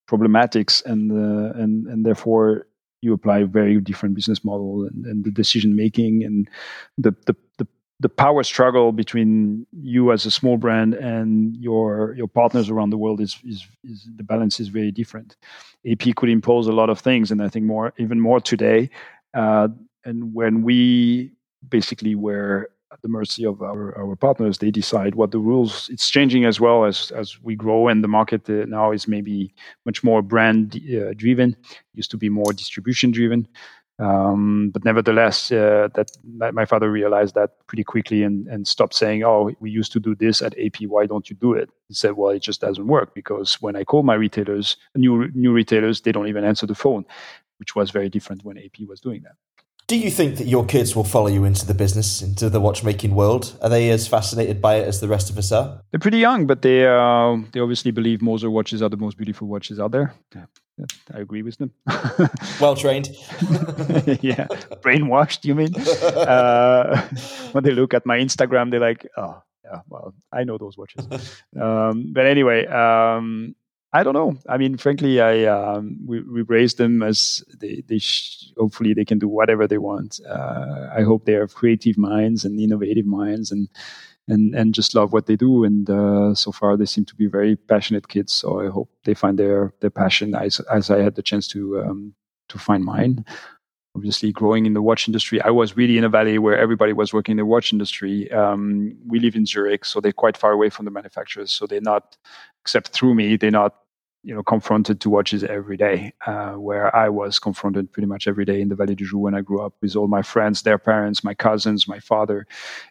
problematics, and uh, and and therefore you apply a very different business model and, and the decision making and the the. the the power struggle between you as a small brand and your your partners around the world is, is is the balance is very different. A P could impose a lot of things, and I think more even more today. Uh, and when we basically were at the mercy of our, our partners, they decide what the rules. It's changing as well as as we grow, and the market now is maybe much more brand uh, driven. Used to be more distribution driven. Um, but nevertheless, uh, that my father realized that pretty quickly and, and stopped saying, oh, we used to do this at A P, why don't you do it? He said, well, it just doesn't work because when I call my retailers, new new retailers, they don't even answer the phone, which was very different when A P was doing that. Do you think that your kids will follow you into the business, into the watchmaking world? Are they as fascinated by it as the rest of us are? They're pretty young, but they uh, they obviously believe Moser watches are the most beautiful watches out there. Yeah, I agree with them. Well trained. Yeah, brainwashed, you mean? Uh, when they look at my Instagram, they're like, oh, yeah, well, I know those watches. um, but anyway... Um, I don't know. I mean, frankly, I um, we, we raise them as they, they sh- hopefully they can do whatever they want. Uh, I hope they are creative minds and innovative minds, and and, and just love what they do. And uh, so far, they seem to be very passionate kids. So I hope they find their, their passion as, as I had the chance to um, to find mine. Obviously, growing in the watch industry, I was really in a valley where everybody was working in the watch industry. Um, we live in Zurich, so they're quite far away from the manufacturers. So they're not, except through me, they're not, you know, confronted to watches every day, uh, where I was confronted pretty much every day in the Vallée du Joux when I grew up with all my friends, their parents, my cousins, my father,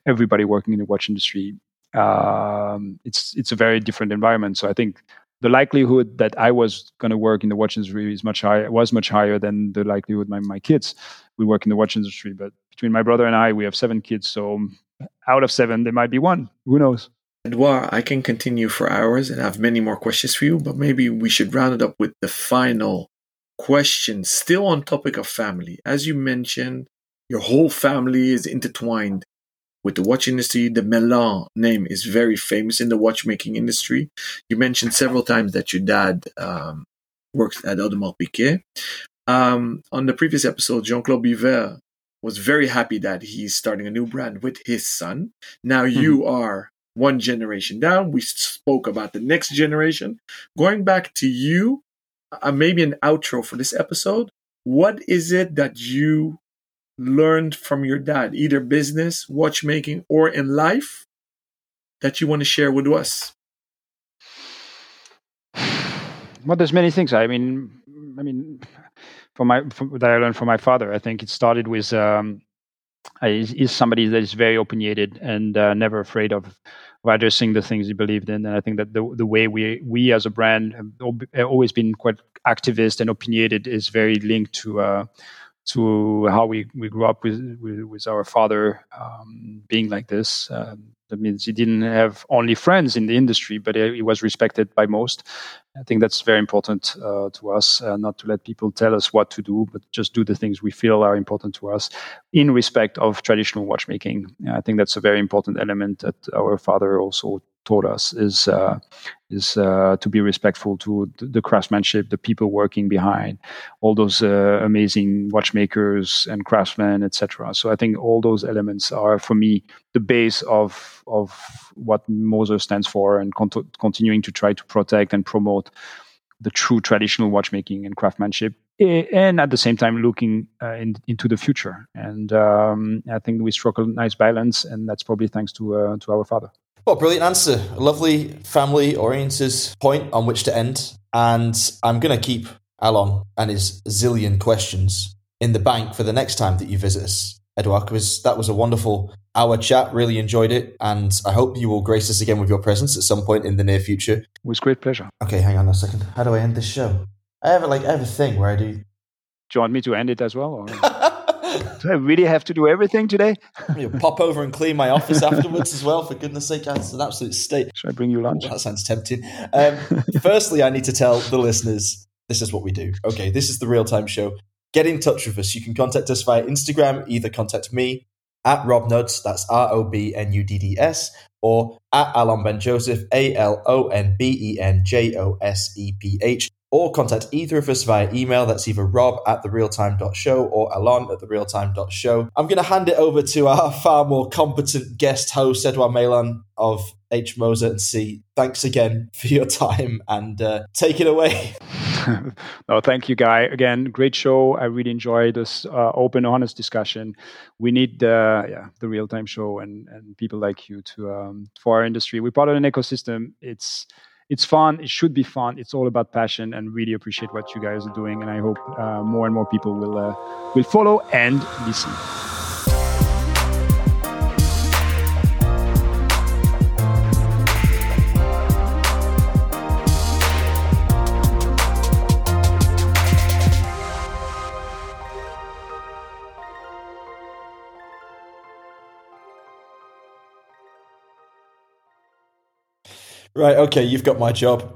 everybody working in the watch industry. Um, it's it's a very different environment. So I think the likelihood that I was going to work in the watch industry is much higher, was much higher than the likelihood my my kids would work in the watch industry. But between my brother and I, we have seven kids. So out of seven, there might be one. Who knows? Edouard, I can continue for hours and I have many more questions for you, but maybe we should round it up with the final question, still on topic of family. As you mentioned, your whole family is intertwined with the watch industry. The Meylan name is very famous in the watchmaking industry. You mentioned several times that your dad um, worked at Audemars Piguet. Um, on the previous episode, Jean-Claude Biver was very happy that he's starting a new brand with his son. Now mm-hmm. you are one generation down. We spoke about the next generation. Going back to you, uh, maybe an outro for this episode. What is it that you learned from your dad, either business, watchmaking, or in life, that you want to share with us? Well, there's many things. I mean, I mean, from my from, that I learned from my father. I think it started with. Um, Is, is somebody that is very open-minded and uh, never afraid of, of addressing the things he believed in. And I think that the the way we we as a brand have always been quite activist and opinionated is very linked to uh, to how we, we grew up with with, with our father um, being like this. Uh, that means he didn't have only friends in the industry, but he was respected by most. I think that's very important uh, to us, uh, not to let people tell us what to do, but just do the things we feel are important to us in respect of traditional watchmaking. And I think that's a very important element that our father also taught us is uh, is uh, to be respectful to the craftsmanship, the people working behind, all those uh, amazing watchmakers and craftsmen, et cetera. So I think all those elements are, for me, the base of of what Moser stands for, and con- continuing to try to protect and promote the true traditional watchmaking and craftsmanship, and at the same time looking uh, in, into the future. And um, I think we struck a nice balance, and that's probably thanks to uh, to our father. Well, brilliant answer. A lovely family-oriented point on which to end. And I'm going to keep Alon and his zillion questions in the bank for the next time that you visit us, Edouard, because that was a wonderful hour chat. Really enjoyed it. And I hope you will grace us again with your presence at some point in the near future. It was great pleasure. Okay, hang on a second. How do I end this show? I have, like, I have a thing where I do... Do you want me to end it as well? Or... Do I really have to do everything today? You pop over and clean my office afterwards as well, for goodness sake. That's an absolute state. Should I bring you lunch? That sounds tempting. Um, firstly, I need to tell the listeners this is what we do. Okay, this is the Real Time Show. Get in touch with us. You can contact us via Instagram. Either contact me at Rob Nuds, that's R O B N U D D S, or at Alon Ben Joseph, A L O N B E N J O S E P H. Or contact either of us via email. That's either rob at therealtime.show or alon at therealtime.show. I'm going to hand it over to our far more competent guest host, Edouard Meylan of H. Moser and Cie. Thanks again for your time, and uh, take it away. No, thank you, Guy. Again, great show. I really enjoyed this uh, open, honest discussion. We need uh, yeah, the Real-Time Show and, and people like you to um, for our industry. We're part of an ecosystem. It's... It's fun. It should be fun. It's all about passion, and really appreciate what you guys are doing. And I hope uh, more and more people will uh, will follow and listen. Right, okay, you've got my job.